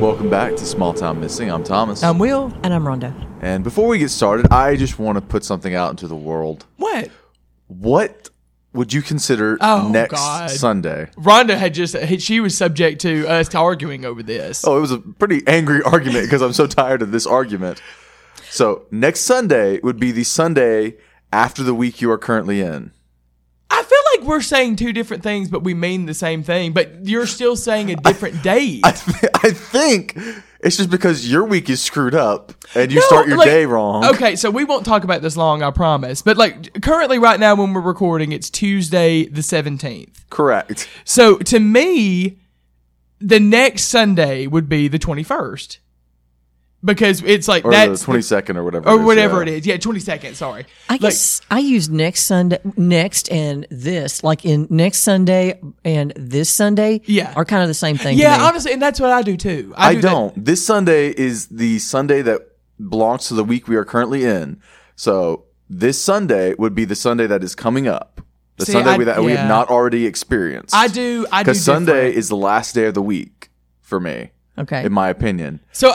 Welcome back to Small Town Missing. I'm Thomas. I'm Will. And I'm Rhonda. And before we get started, I just want to put something out into the world. What? What would you consider next Sunday? Rhonda she was subject to us arguing over this. Oh, it was a pretty angry argument because I'm so tired of this argument. So next Sunday would be the Sunday after the week you are currently in. I feel like we're saying two different things, but we mean the same thing. But you're still saying a different date. I think it's just because your week is screwed up and you start your day wrong. Okay, so we won't talk about this long, I promise. But currently right now when we're recording, it's Tuesday the 17th. Correct. So to me, the next Sunday would be the 21st. Because it's like that's the 22nd or whatever. Or whatever it is. Yeah, 22nd. Sorry. I guess I use next and this. Like in next Sunday and this Sunday are kind of the same thing. Yeah, to me. Honestly. And that's what I do too. I don't. That. This Sunday is the Sunday that belongs to the week we are currently in. So this Sunday would be the Sunday that is coming up. The Sunday that we have not already experienced. I do. Because Sunday is the last day of the week for me. Okay. In my opinion. So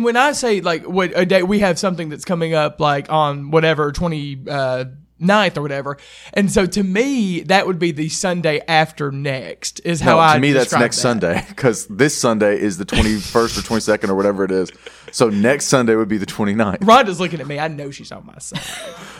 when I say what a day, we have something that's coming up on whatever 29th or whatever. And so to me, that would be the Sunday after next is how I describe that. To me, that's next Sunday because this Sunday is the 21st or 22nd or whatever it is. So next Sunday would be the 29th. Rhonda's looking at me. I know she's on my side.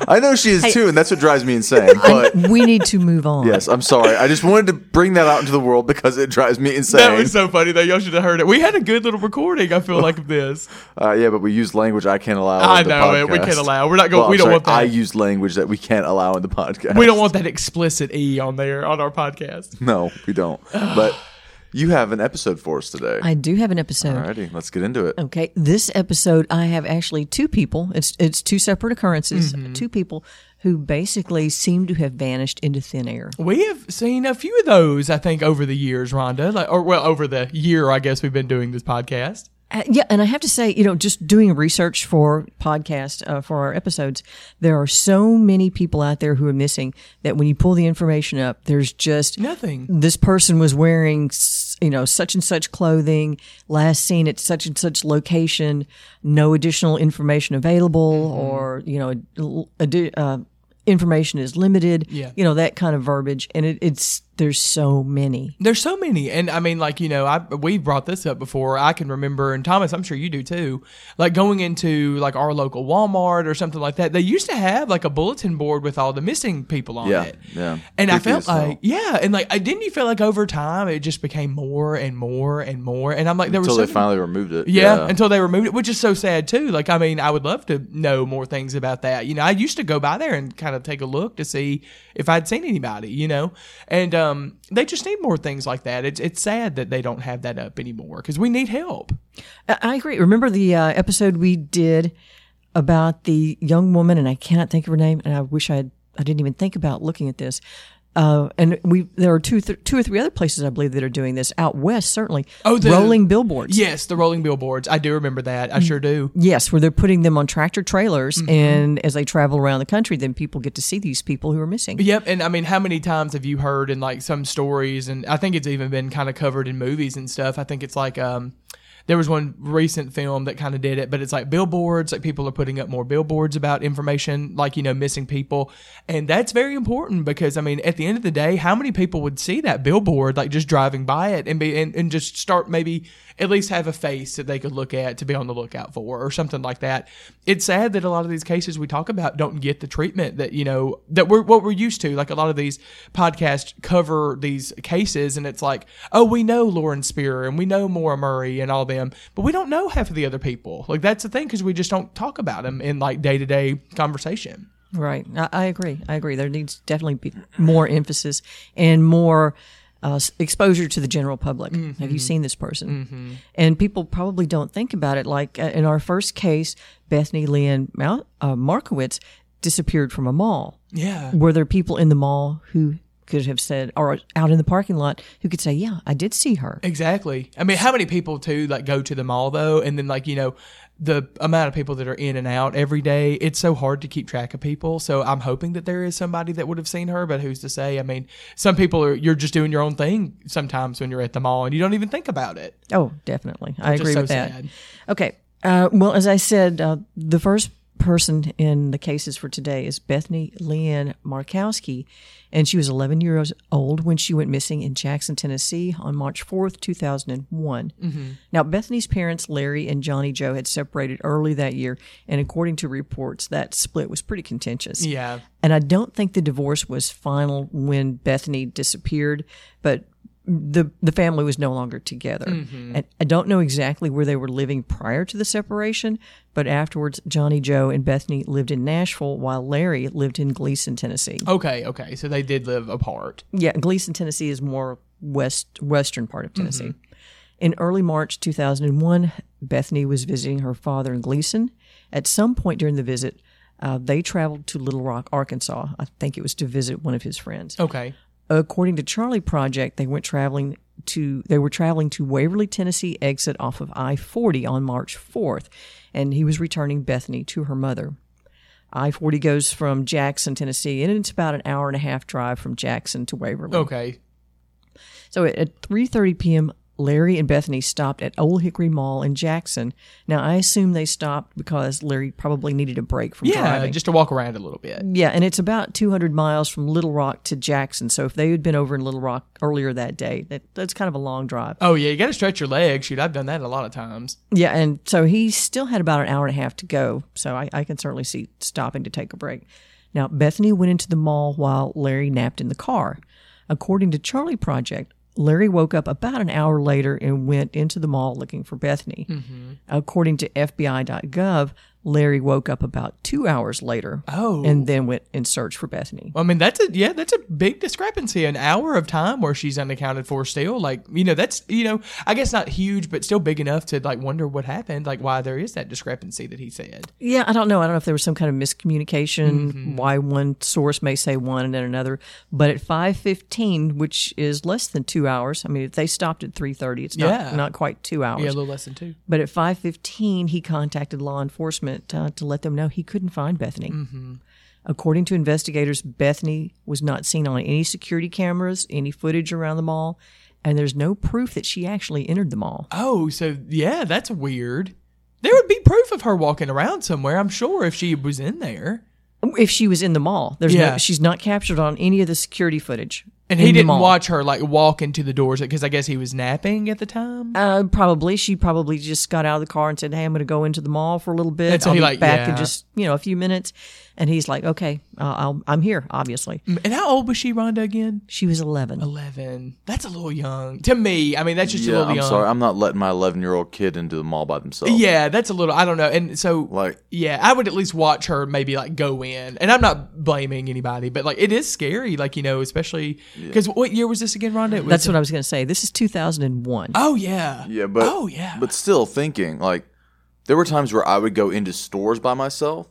I know she is too, and that's what drives me insane. But we need to move on. Yes, I'm sorry. I just wanted to bring that out into the world because it drives me insane. That was so funny though. Y'all should have heard it. We had a good little recording. I feel like of this. But we used language I can't allow. I know it. We can't allow. We're not going. Well, we don't want that. I used language that we can't allow in the podcast. We don't want that explicit E on there on our podcast. No, we don't. But. You have an episode for us today. I do have an episode. Alrighty, let's get into it. Okay, this episode I have actually two people. It's two separate occurrences. Mm-hmm. Two people who basically seem to have vanished into thin air. We have seen a few of those, I think, over the years, Rhonda. Over the year, I guess we've been doing this podcast. Yeah, and I have to say, just doing research for podcasts, for our episodes, there are so many people out there who are missing that when you pull the information up, there's just nothing. This person was wearing, such and such clothing, last seen at such and such location, no additional information available, mm-hmm. or, information is limited, that kind of verbiage. And it's there's so many. There's so many. And I mean, we brought this up before. I can remember, and Thomas, I'm sure you do too, going into our local Walmart or something like that. They used to have a bulletin board with all the missing people on it. Yeah. And I felt didn't you feel over time it just became more and more and more? And I'm like, there was until they finally removed it. Yeah, until they removed it, which is so sad too. I mean, I would love to know more things about that. I used to go by there and kind of take a look to see if I'd seen anybody, and, they just need more things like that. It's sad that they don't have that up anymore because we need help. I agree. Remember the episode we did about the young woman, and I cannot think of her name, and I wish I didn't even think about looking at this. There are two or three other places I believe that are doing this out west, certainly. Oh, the rolling billboards. Yes, the rolling billboards. I do remember that. I sure do. Yes, where they're putting them on tractor trailers, mm-hmm. and as they travel around the country, then people get to see these people who are missing. Yep, and I mean, how many times have you heard in some stories, and I think it's even been kind of covered in movies and stuff. I think it's there was one recent film that kind of did it, but it's billboards, people are putting up more billboards about information, missing people. And that's very important because, I mean, at the end of the day, how many people would see that billboard, just driving by it and and just start maybe at least have a face that they could look at to be on the lookout for or something like that. It's sad that a lot of these cases we talk about don't get the treatment that, that we're used to. A lot of these podcasts cover these cases and it's we know Lauren Spear and we know Maura Murray and all them, but we don't know half of the other people. That's the thing because we just don't talk about them in day-to-day conversation. Right. I agree. There needs definitely be more emphasis and more exposure to the general public. Mm-hmm. Have you seen this person? Mm-hmm. And people probably don't think about it. In our first case, Bethany Leanne Markowski disappeared from a mall. Yeah. Were there people in the mall who could have said, or out in the parking lot, who could say, yeah, I did see her? Exactly. I mean, how many people, too, go to the mall, though, and then, the amount of people that are in and out every day, it's so hard to keep track of people. So I'm hoping that there is somebody that would have seen her, but who's to say? I mean, some people are, you're just doing your own thing sometimes when you're at the mall and you don't even think about it. Oh, definitely. I agree with that. Okay. Well, as I said, the first person in the cases for today is Bethany Leanne Markowski, and she was 11 years old when she went missing in Jackson, Tennessee on March 4th, 2001. Mm-hmm. Now, Bethany's parents, Larry and Johnny Joe, had separated early that year, and according to reports, that split was pretty contentious. Yeah. And I don't think the divorce was final when Bethany disappeared, but the family was no longer together. Mm-hmm. And I don't know exactly where they were living prior to the separation, but afterwards, Johnny Joe and Bethany lived in Nashville while Larry lived in Gleason, Tennessee. Okay. So they did live apart. Yeah, Gleason, Tennessee is more western part of Tennessee. Mm-hmm. In early March 2001, Bethany was visiting her father in Gleason. At some point during the visit, they traveled to Little Rock, Arkansas. I think it was to visit one of his friends. Okay. According to Charlie Project, they were traveling to Waverly, Tennessee exit off of I-40 on March 4th, and he was returning Bethany to her mother. I-40 goes from Jackson, Tennessee, and it's about an hour and a half drive from Jackson to Waverly. Okay. So at 3:30 p.m., Larry and Bethany stopped at Old Hickory Mall in Jackson. Now, I assume they stopped because Larry probably needed a break from driving. Yeah, just to walk around a little bit. Yeah, and it's about 200 miles from Little Rock to Jackson. So if they had been over in Little Rock earlier that day, that's kind of a long drive. Oh, yeah, you got to stretch your legs. Shoot, I've done that a lot of times. Yeah, and so he still had about an hour and a half to go. So I can certainly see stopping to take a break. Now, Bethany went into the mall while Larry napped in the car. According to Charlie Project, Larry woke up about an hour later and went into the mall looking for Bethany. Mm-hmm. According to FBI.gov, Larry woke up about 2 hours later and then went in search for Bethany. Well, I mean, that's a big discrepancy. An hour of time where she's unaccounted for still. Like, that's, I guess not huge, but still big enough to like wonder what happened, like why there is that discrepancy that he said. Yeah, I don't know. I don't know if there was some kind of miscommunication, mm-hmm. why one source may say one and then another. But at 5:15, which is less than 2 hours, I mean, if they stopped at 3:30, it's not quite 2 hours. Yeah, a little less than two. But at 5:15, he contacted law enforcement to let them know he couldn't find Bethany. Mm-hmm. According to investigators, Bethany was not seen on any security cameras, any footage around the mall, and there's no proof that she actually entered the mall. Oh, so yeah, that's weird. There would be proof of her walking around somewhere, I'm sure, if she was in there. If she was in the mall. She's not captured on any of the security footage. And he didn't watch her, like, walk into the doors, because I guess he was napping at the time? Probably. She probably just got out of the car and said, hey, I'm going to go into the mall for a little bit. And so I'll be like, back in just, a few minutes. And he's like, okay, I'm here, obviously. And how old was she, Rhonda, again? She was 11. 11. That's a little young. To me, I mean, that's just a little young. I'm sorry. I'm not letting my 11-year-old kid into the mall by themselves. Yeah, that's a little, I don't know. And so, I would at least watch her maybe, like, go in. And I'm not blaming anybody, but, like, it is scary, like, especially... Because what year was this again, Rhonda? That's what I was going to say. This is 2001. Oh, yeah. Yeah, but still thinking, like, there were times where I would go into stores by myself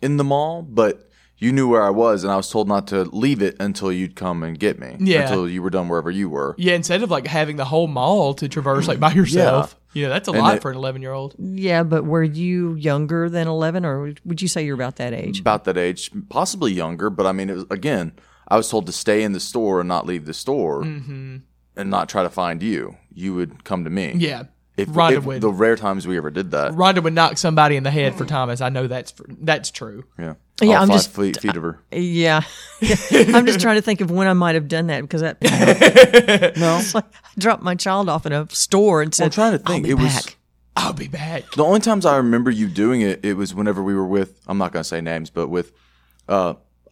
in the mall, but you knew where I was, and I was told not to leave it until you'd come and get me. Yeah. Until you were done wherever you were. Yeah, instead of, like, having the whole mall to traverse, like, by yourself. Yeah. Yeah, that's a lot for an 11-year-old. Yeah, but were you younger than 11, or would you say you're about that age? About that age. Possibly younger, but, I mean, it was, again... I was told to stay in the store and not leave the store, mm-hmm. and not try to find you. You would come to me. Yeah. If the rare times we ever did that. Rhonda would knock somebody in the head for Thomas. I know that's true. Yeah. Yeah, I'm just feet of her. Yeah. I'm just trying to think of when I might have done that because that. No. Like I dropped my child off in a store and said, I'll be back. The only times I remember you doing it was whenever we were with, I'm not going to say names, but with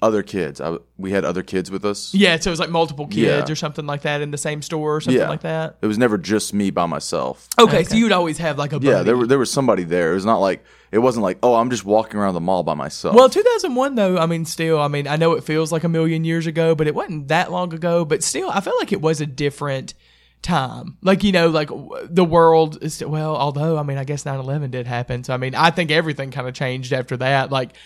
other kids. We had other kids with us. Yeah, so it was like multiple kids or something like that in the same store or something like that. It was never just me by myself. Okay, so you'd always have like a buddy. Yeah, there was somebody there. It was not like, it wasn't like, oh, I'm just walking around the mall by myself. Well, 2001 though, I mean, I know it feels like a million years ago, but it wasn't that long ago. But still, I felt like it was a different time. Like, like the world is, well, although, I mean, I guess 9/11 did happen. So, I mean, I think everything kind of changed after that. Like,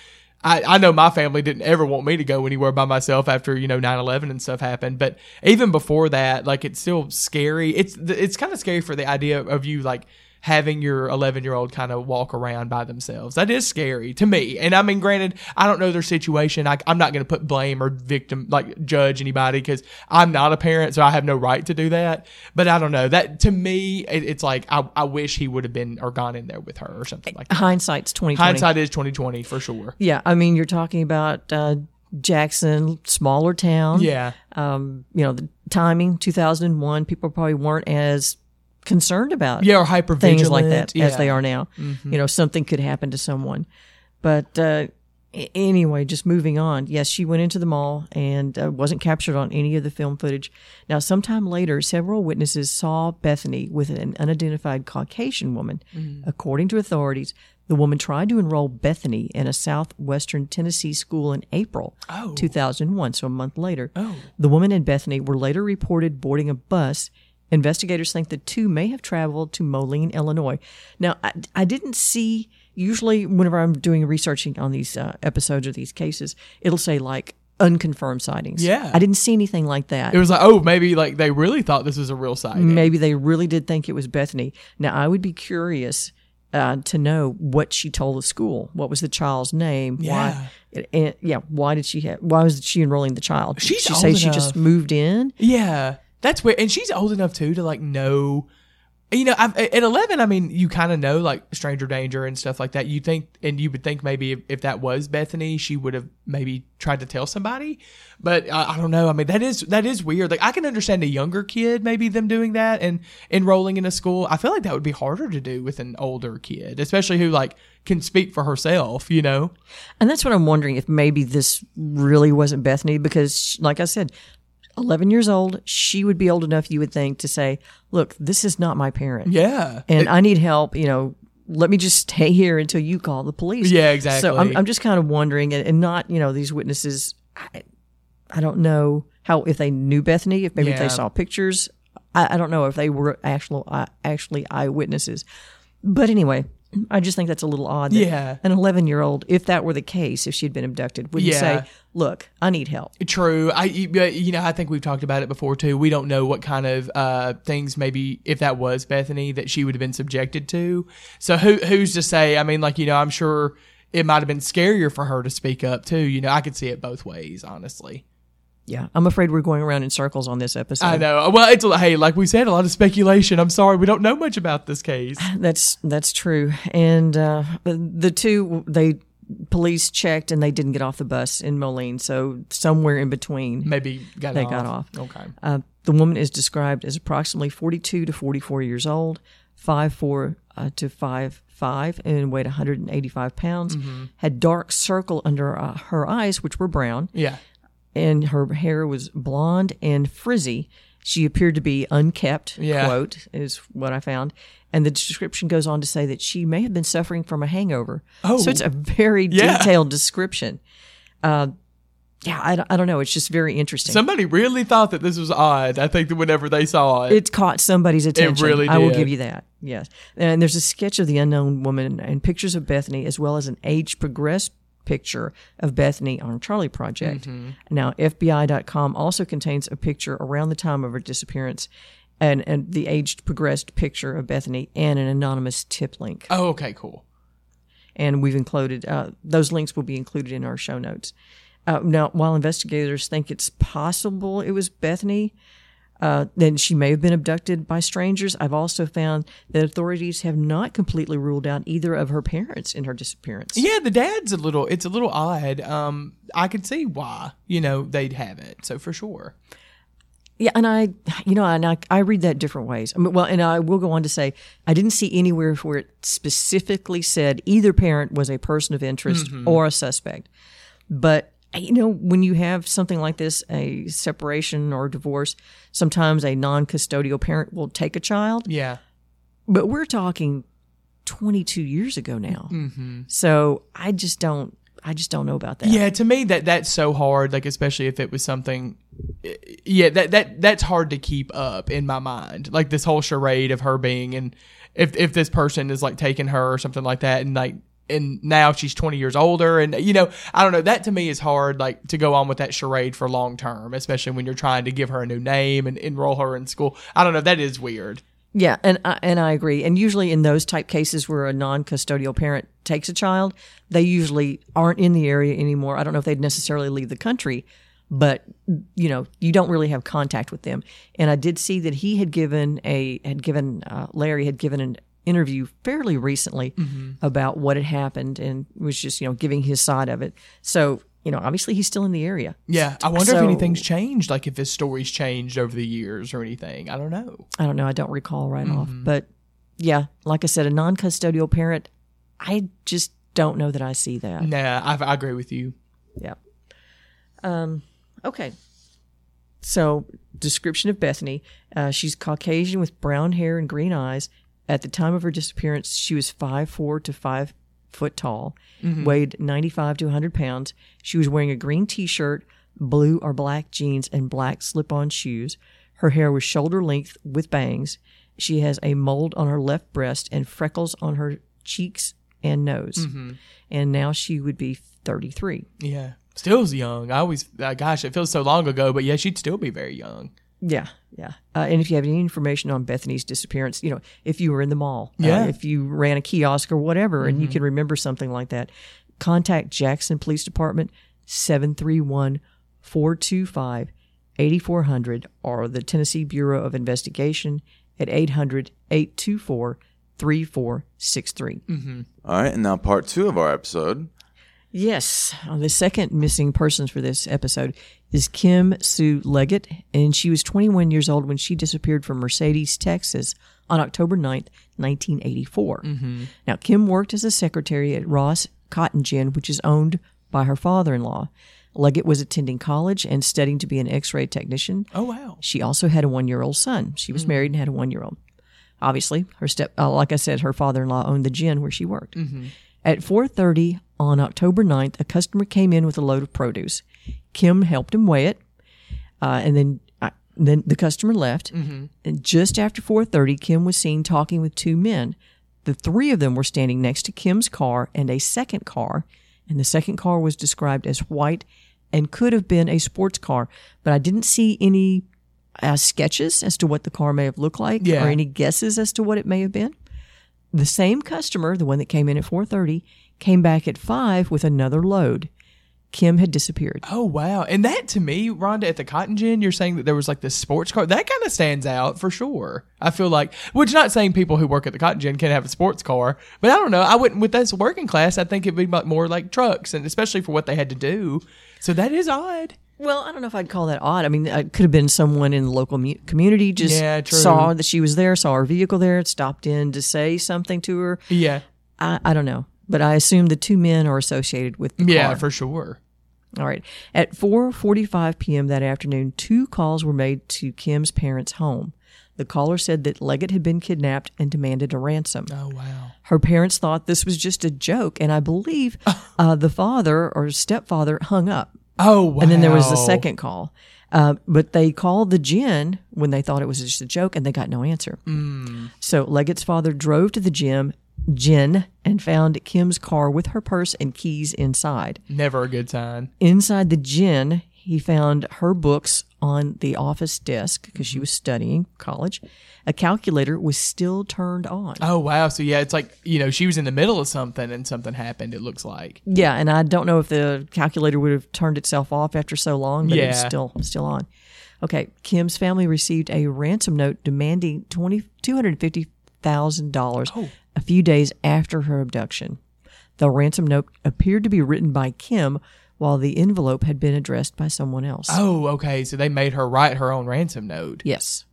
I know my family didn't ever want me to go anywhere by myself after, 9/11 and stuff happened. But even before that, like, it's still scary. It's kind of scary for the idea of you, like, having your 11-year-old kind of walk around by themselves. That is scary to me. And I mean, granted, I don't know their situation. I'm not going to put blame or victim, like judge anybody, because I'm not a parent, so I have no right to do that. But I don't know, that to me, it's like, I wish he would have been or gone in there with her or something like that. Hindsight's 20/20. Hindsight is 20/20 for sure. Yeah. I mean, you're talking about, Jackson, smaller town. Yeah. You know, the timing, 2001, people probably weren't as concerned about or hyper vigilant things like that as they are now. Mm-hmm. You know, something could happen to someone. But anyway, just moving on. Yes, she went into the mall and wasn't captured on any of the film footage. Now, sometime later, several witnesses saw Bethany with an unidentified Caucasian woman. Mm-hmm. According to authorities, the woman tried to enroll Bethany in a southwestern Tennessee school in April 2001, so a month later. Oh. The woman and Bethany were later reported boarding a bus. Investigators think the two may have traveled to Moline, Illinois. Now, I didn't see, usually whenever I'm doing researching on these episodes or these cases, it'll say like, unconfirmed sightings. Yeah. I didn't see anything like that. It was like, oh, maybe like they really thought this was a real sighting. Maybe they really did think it was Bethany. Now, I would be curious to know what she told the school. What was the child's name? Yeah. Why? And, yeah. Why did she have? Why was she enrolling the child? Did she say she just moved in? Yeah, that's weird. And she's old enough too to like know. You know, at 11, I mean, you kind of know like stranger danger and stuff like that. You think, and you would think maybe if that was Bethany, she would have maybe tried to tell somebody. But I don't know. I mean, that is weird. Like I can understand a younger kid maybe them doing that and enrolling in a school. I feel like that would be harder to do with an older kid, especially who like can speak for herself, you know. And that's what I'm wondering, if maybe this really wasn't Bethany, because like I said, 11 years old, she would be old enough, you would think, to say, look, this is not my parent. Yeah. And I need help, you know, let me just stay here until you call the police. Yeah, exactly. So I'm just kind of wondering, and not, you know, these witnesses, I don't know how, if they knew Bethany, if maybe they saw pictures. I don't know if they were actually eyewitnesses. But anyway, I just think that's a little odd that an 11-year-old, if that were the case, if she'd been abducted, would say, look, I need help. True. You know, I think we've talked about it before, too. We don't know what kind of things maybe, if that was Bethany, that she would have been subjected to. So who's to say? I mean, like, you know, I'm sure it might have been scarier for her to speak up, too. You know, I could see it both ways, honestly. Yeah, I'm afraid we're going around in circles on this episode. I know. Well, it's hey, like we said, a lot of speculation. I'm sorry, we don't know much about this case. That's true. And the two, police checked and they didn't get off the bus in Moline. So somewhere in between, maybe they got off. Okay. The woman is described as approximately 42 to 44 years old, 5'4" to 5'5", and weighed 185 pounds. Mm-hmm. Had dark circle under her eyes, which were brown. Yeah. And her hair was blonde and frizzy. She appeared to be unkept, quote, is what I found. And the description goes on to say that she may have been suffering from a hangover. Oh. So it's a very detailed description. I don't know. It's just very interesting. Somebody really thought that this was odd. I think that whenever they saw it, it caught somebody's attention. It really did. I will give you that. Yes. And there's a sketch of the unknown woman and pictures of Bethany, as well as an age-progressed picture of Bethany on Charlie Project. Mm-hmm. Now, FBI.com also contains a picture around the time of her disappearance and the aged progressed picture of Bethany and an anonymous tip link. Oh, okay, cool. And we've included, those links will be included in our show notes. Now, while investigators think it's possible it was Bethany, then she may have been abducted by strangers. I've also found that authorities have not completely ruled out either of her parents in her disappearance. Yeah, the dad's it's a little odd. I could see why, you know, they'd have it. So for sure. Yeah, and I read that different ways. I mean, well, and I will go on to say, I didn't see anywhere where it specifically said either parent was a person of interest or a suspect. But you know, when you have something like this, a separation or divorce, sometimes a non-custodial parent will take a child. Yeah. But we're talking 22 years ago now. Mm-hmm. So I just don't know about that. Yeah, to me that's so hard, like especially if it was something that's hard to keep up in my mind. Like this whole charade of her being, and if this person is like taking her or something like that, and like, and now she's 20 years older, and you know, I don't know, that to me is hard, like to go on with that charade for long term, especially when you're trying to give her a new name and enroll her in school. I don't know, that is weird. Yeah, and I agree. And usually in those type cases where a non-custodial parent takes a child, they usually aren't in the area anymore. I don't know if they'd necessarily leave the country, but you know, you don't really have contact with them. And I did see that he had given Larry had given an interview fairly recently about what had happened and was just, you know, giving his side of it. So, you know, obviously he's still in the area. Yeah. I wonder if anything's changed, like if his story's changed over the years or anything. I don't know. I don't recall right off. But yeah, like I said, a non-custodial parent, I just don't know that I see that. Nah, I agree with you. Yeah. Okay. So, description of Bethany. She's Caucasian with brown hair and green eyes. At the time of her disappearance, she was 5'4" to 5 foot tall, weighed 95 to 100 pounds. She was wearing a green T-shirt, blue or black jeans, and black slip-on shoes. Her hair was shoulder length with bangs. She has a mole on her left breast and freckles on her cheeks and nose. And now she would be 33. Yeah, still young. I always, gosh, it feels so long ago, but yeah, she'd still be very young. Yeah, yeah. And if you have any information on Bethany's disappearance, you know, if you were in the mall, if you ran a kiosk or whatever, and you can remember something like that, contact Jackson Police Department, 731-425-8400, or the Tennessee Bureau of Investigation at 800-824-3463. All right, and now part two of our episode. Yes, the second missing person for this episode is Kim Sue Leggett, and she was 21 years old when she disappeared from Mercedes, Texas on October 9th, 1984. Now, Kim worked as a secretary at Ross Cotton Gin, which is owned by her father-in-law. Leggett was attending college and studying to be an X-ray technician. Oh, wow. She also had a one-year-old son. She was married and had a one-year-old. Obviously, her like I said, her father-in-law owned the gin where she worked. At 4:30 on October 9th, a customer came in with a load of produce. Kim helped him weigh it, and then the customer left. And just after 4:30, Kim was seen talking with two men. The three of them were standing next to Kim's car and a second car, and the second car was described as white and could have been a sports car, but I didn't see any sketches as to what the car may have looked like or any guesses as to what it may have been. The same customer, the one that came in at 4:30, came back at 5 with another load. Kim had disappeared. Oh, wow. And that to me, Rhonda, at the Cotton Gin, you're saying that there was like this sports car. That kind of stands out for sure. I feel like, which not saying people who work at the Cotton Gin can't have a sports car, but I don't know. I wouldn't, with this working class, I think it'd be more like trucks, and especially for what they had to do. So that is odd. Well, I don't know if I'd call that odd. I mean, it could have been someone in the local community just saw that she was there, saw her vehicle there, stopped in to say something to her. Yeah. I don't know. But I assume the two men are associated with the car. Yeah, for sure. All right. At 4:45 p.m. that afternoon, two calls were made to Kim's parents' home. The caller said that Leggett had been kidnapped and demanded a ransom. Oh, wow. Her parents thought this was just a joke, and I believe the father or stepfather hung up. Oh, wow. And then there was the second call. But they called the gym when they thought it was just a joke, and they got no answer. So Leggett's father drove to the gym and found Kim's car with her purse and keys inside. Never a good sign. Inside the gym, he found her books on the office desk because she was studying college. A calculator was still turned on. Oh, wow. So, yeah, it's like, you know, she was in the middle of something and something happened, it looks like. Yeah, and I don't know if the calculator would have turned itself off after so long, but it was still on. Okay, Kim's family received a ransom note demanding $250,000 a few days after her abduction. The ransom note appeared to be written by Kim, while the envelope had been addressed by someone else. Oh, okay. So they made her write her own ransom note. Yes.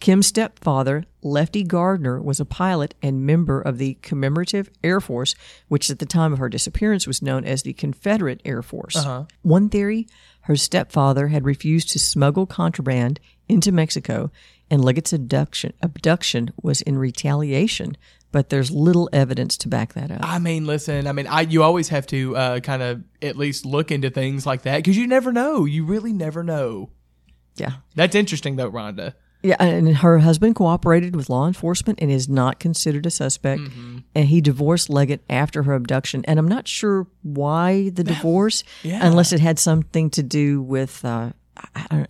Kim's stepfather, Lefty Gardner, was a pilot and member of the Commemorative Air Force, which at the time of her disappearance was known as the Confederate Air Force. One theory, her stepfather had refused to smuggle contraband into Mexico, and Leggett's abduction was in retaliation, but there's little evidence to back that up. I mean, listen, you always have to kind of at least look into things like that because you never know. You really never know. Yeah. That's interesting, though, Rhonda. Yeah, and her husband cooperated with law enforcement and is not considered a suspect, and he divorced Leggett after her abduction. And I'm not sure why the divorce, unless it had something to do with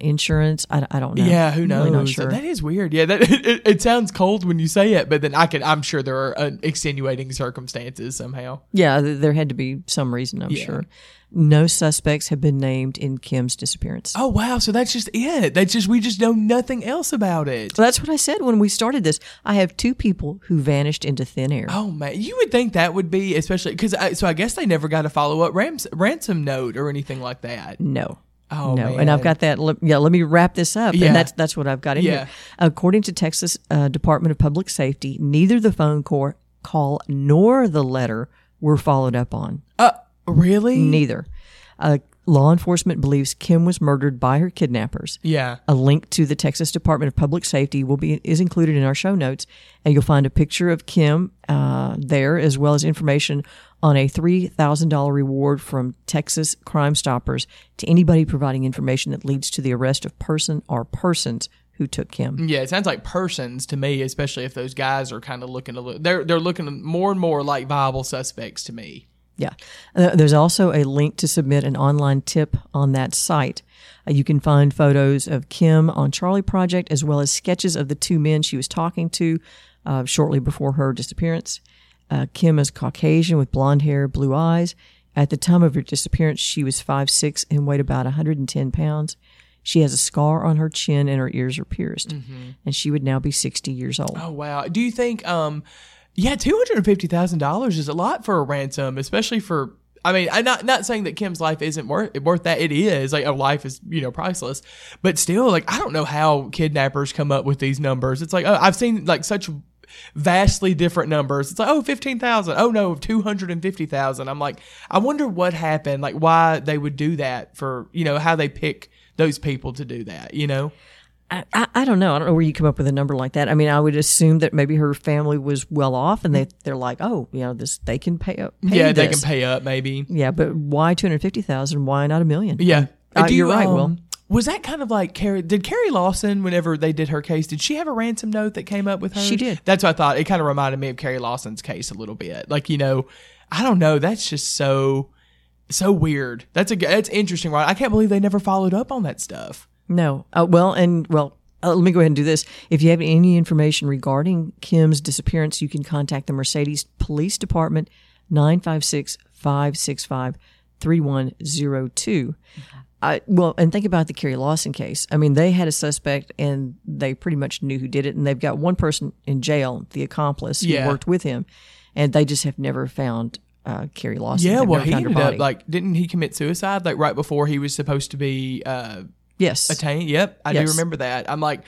insurance. I don't know. Yeah, who knows? I'm really not sure. That is weird. Yeah, it sounds cold when you say it, but then I'm sure there are extenuating circumstances somehow. Yeah, there had to be some reason, I'm sure. No suspects have been named in Kim's disappearance. Oh, wow. So that's just it. We just know nothing else about it. So that's what I said when we started this. I have two people who vanished into thin air. Oh, man. You would think that would be, especially because I guess they never got a follow-up ransom note or anything like that. No. Oh, no, man. And I've got that. Yeah, let me wrap this up. Yeah. And that's what I've got in here. According to Texas Department of Public Safety, neither the phone call nor the letter were followed up on. Really? Neither. Law enforcement believes Kim was murdered by her kidnappers. Yeah. A link to the Texas Department of Public Safety is included in our show notes, and you'll find a picture of Kim there, as well as information on a $3,000 reward from Texas Crime Stoppers to anybody providing information that leads to the arrest of person or persons who took Kim. Yeah, it sounds like persons to me, especially if those guys are kind of looking to look. They're looking more and more like viable suspects to me. Yeah. There's also a link to submit an online tip on that site. You can find photos of Kim on Charlie Project, as well as sketches of the two men she was talking to shortly before her disappearance. Kim is Caucasian with blonde hair, blue eyes. At the time of her disappearance, she was 5'6" and weighed about 110 pounds. She has a scar on her chin and her ears are pierced. Mm-hmm. And she would now be 60 years old. Oh, wow. Do you think... Yeah, $250,000 is a lot for a ransom, especially for, I mean, I'm not saying that Kim's life isn't worth that. It is. Like, a life is, priceless. But still, I don't know how kidnappers come up with these numbers. It's like, oh, I've seen, such vastly different numbers. It's like, oh, 15,000. Oh, no, 250,000. I'm like, I wonder what happened, why they would do that for, how they pick those people to do that, I don't know. I don't know where you come up with a number like that. I mean, I would assume that maybe her family was well off, and they're like, oh, they can pay up. They can pay up, maybe. Yeah, but why 250,000? Why not $1 million? Yeah, you're right, Will. Was that kind of like Carrie? Did Carrie Lawson, whenever they did her case, did she have a ransom note that came up with her? She did. That's what I thought. It kind of reminded me of Carrie Lawson's case a little bit. I don't know. That's just so weird. That's interesting, right? I can't believe they never followed up on that stuff. No. Let me go ahead and do this. If you have any information regarding Kim's disappearance, you can contact the Mercedes Police Department, 956-565-3102. And think about the Carrie Lawson case. I mean, they had a suspect, and they pretty much knew who did it, and they've got one person in jail, the accomplice, who worked with him, and they just have never found Carrie Lawson. Yeah, he ended up, didn't he commit suicide, right before he was supposed to be... Yes. Attained. Yep. I do remember that. I'm like,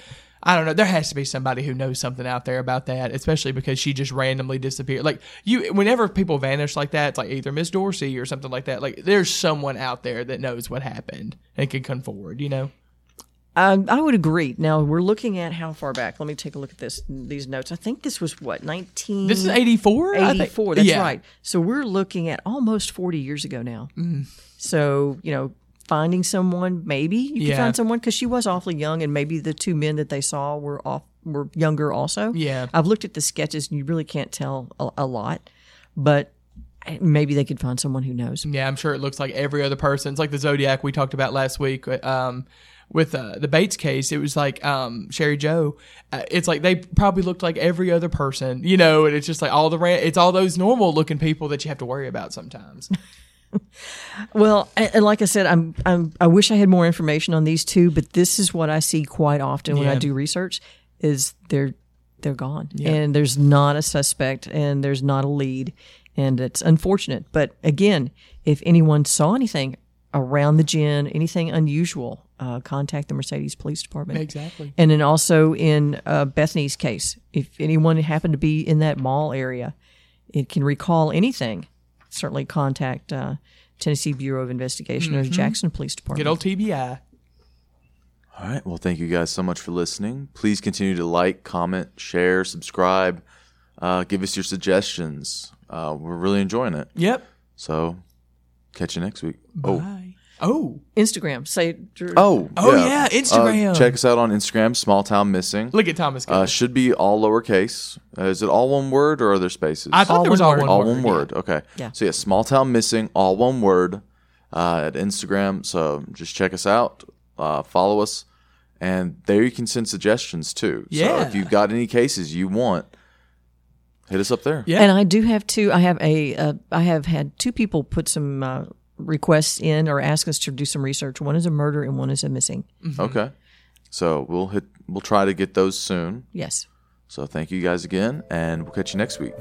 I don't know. There has to be somebody who knows something out there about that, especially because she just randomly disappeared. Whenever people vanish like that, it's either Miss Dorsey or something like that. There's someone out there that knows what happened and can come forward, I would agree. Now, we're looking at how far back. Let me take a look at these notes. I think this was, what, 19... This is 84? 84, that's right. So we're looking at almost 40 years ago now. Mm. So, finding someone, maybe you can find someone, because she was awfully young, and maybe the two men that they saw were younger also. Yeah, I've looked at the sketches, and you really can't tell a lot, but maybe they could find someone who knows. Yeah, I'm sure it looks like every other person. It's like the Zodiac we talked about last week. With the Bates case, it was like Sherry Joe. It's like they probably looked like every other person, and it's just like it's all those normal looking people that you have to worry about sometimes. Well, and like I said, I wish I had more information on these two, but this is what I see quite often when I do research: is they're gone, and there's not a suspect, and there's not a lead, and it's unfortunate. But again, if anyone saw anything around the gin, anything unusual, contact the Mercedes Police Department. Exactly. And then also in Bethany's case, if anyone happened to be in that mall area, it can recall anything. Certainly contact Tennessee Bureau of Investigation or Jackson Police Department. Good old TBI. All right. Well, thank you guys so much for listening. Please continue to like, comment, share, subscribe. Give us your suggestions. We're really enjoying it. Yep. So catch you next week. Bye. Oh. Instagram. Instagram. Check us out on Instagram, Small Town Missing. Look at Thomas. Should be all lowercase. Is it all one word or are there spaces? I thought there was all one word. All one word. Okay. Yeah. So, Small Town Missing, all one word at Instagram. So just check us out. follow us. And there you can send suggestions, too. Yeah. So if you've got any cases you want, hit us up there. Yeah. And I do have two. I have had two people put some requests in or ask us to do some research. One is a murder and one is a missing. Mm-hmm. Okay. So we'll try to get those soon. Yes. So thank you guys again, and we'll catch you next week.